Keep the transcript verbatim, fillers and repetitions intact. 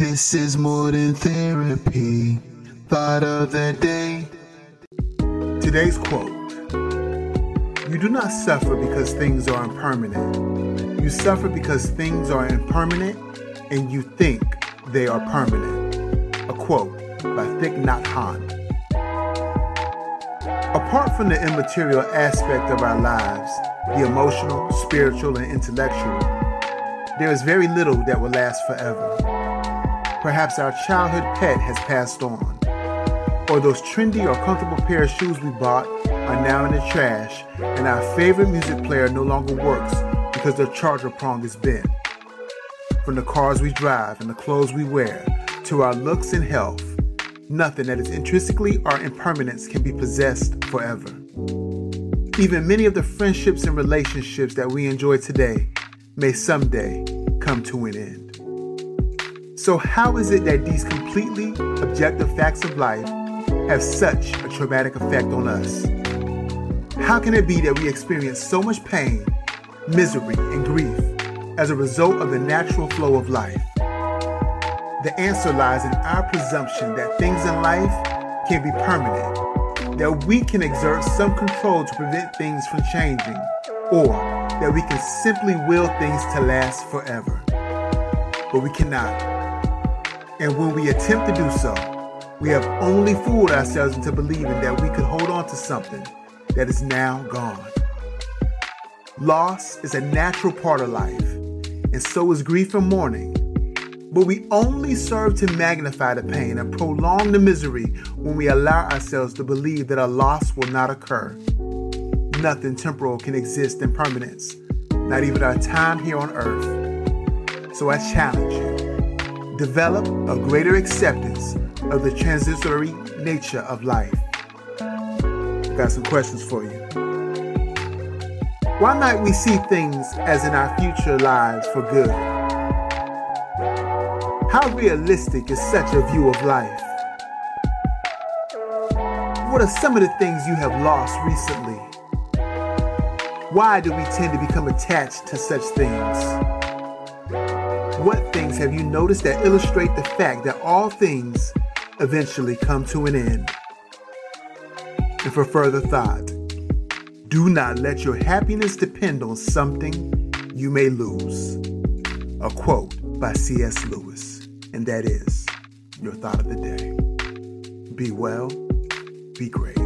This is more than therapy. Thought of the day. Today's quote: you do not suffer because things are impermanent. You suffer because things are impermanent and you think they are permanent. A quote by Thich Nhat Hanh. Apart from the immaterial aspect of our lives, the emotional, spiritual, and intellectual, there is very little that will last forever. Perhaps our childhood pet has passed on, or those trendy or comfortable pair of shoes we bought are now in the trash, and our favorite music player no longer works because their charger prong is bent. From the cars we drive and the clothes we wear, to our looks and health, nothing that is intrinsically or impermanence can be possessed forever. Even many of the friendships and relationships that we enjoy today may someday come to an end. So how is it that these completely objective facts of life have such a traumatic effect on us? How can it be that we experience so much pain, misery, and grief as a result of the natural flow of life? The answer lies in our presumption that things in life can be permanent, that we can exert some control to prevent things from changing, or that we can simply will things to last forever. But we cannot. And when we attempt to do so, we have only fooled ourselves into believing that we could hold on to something that is now gone. Loss is a natural part of life, and so is grief and mourning. But we only serve to magnify the pain and prolong the misery when we allow ourselves to believe that a loss will not occur. Nothing temporal can exist in permanence, not even our time here on earth. So I challenge you, develop a greater acceptance of the transitory nature of life. I've got some questions for you. Why might we see things as in our future lives for good? How realistic is such a view of life? What are some of the things you have lost recently? Why do we tend to become attached to such things? What things have you noticed that illustrate the fact that all things eventually come to an end? And for further thought, do not let your happiness depend on something you may lose. A quote by C S Lewis, and that is your thought of the day. Be well, be great.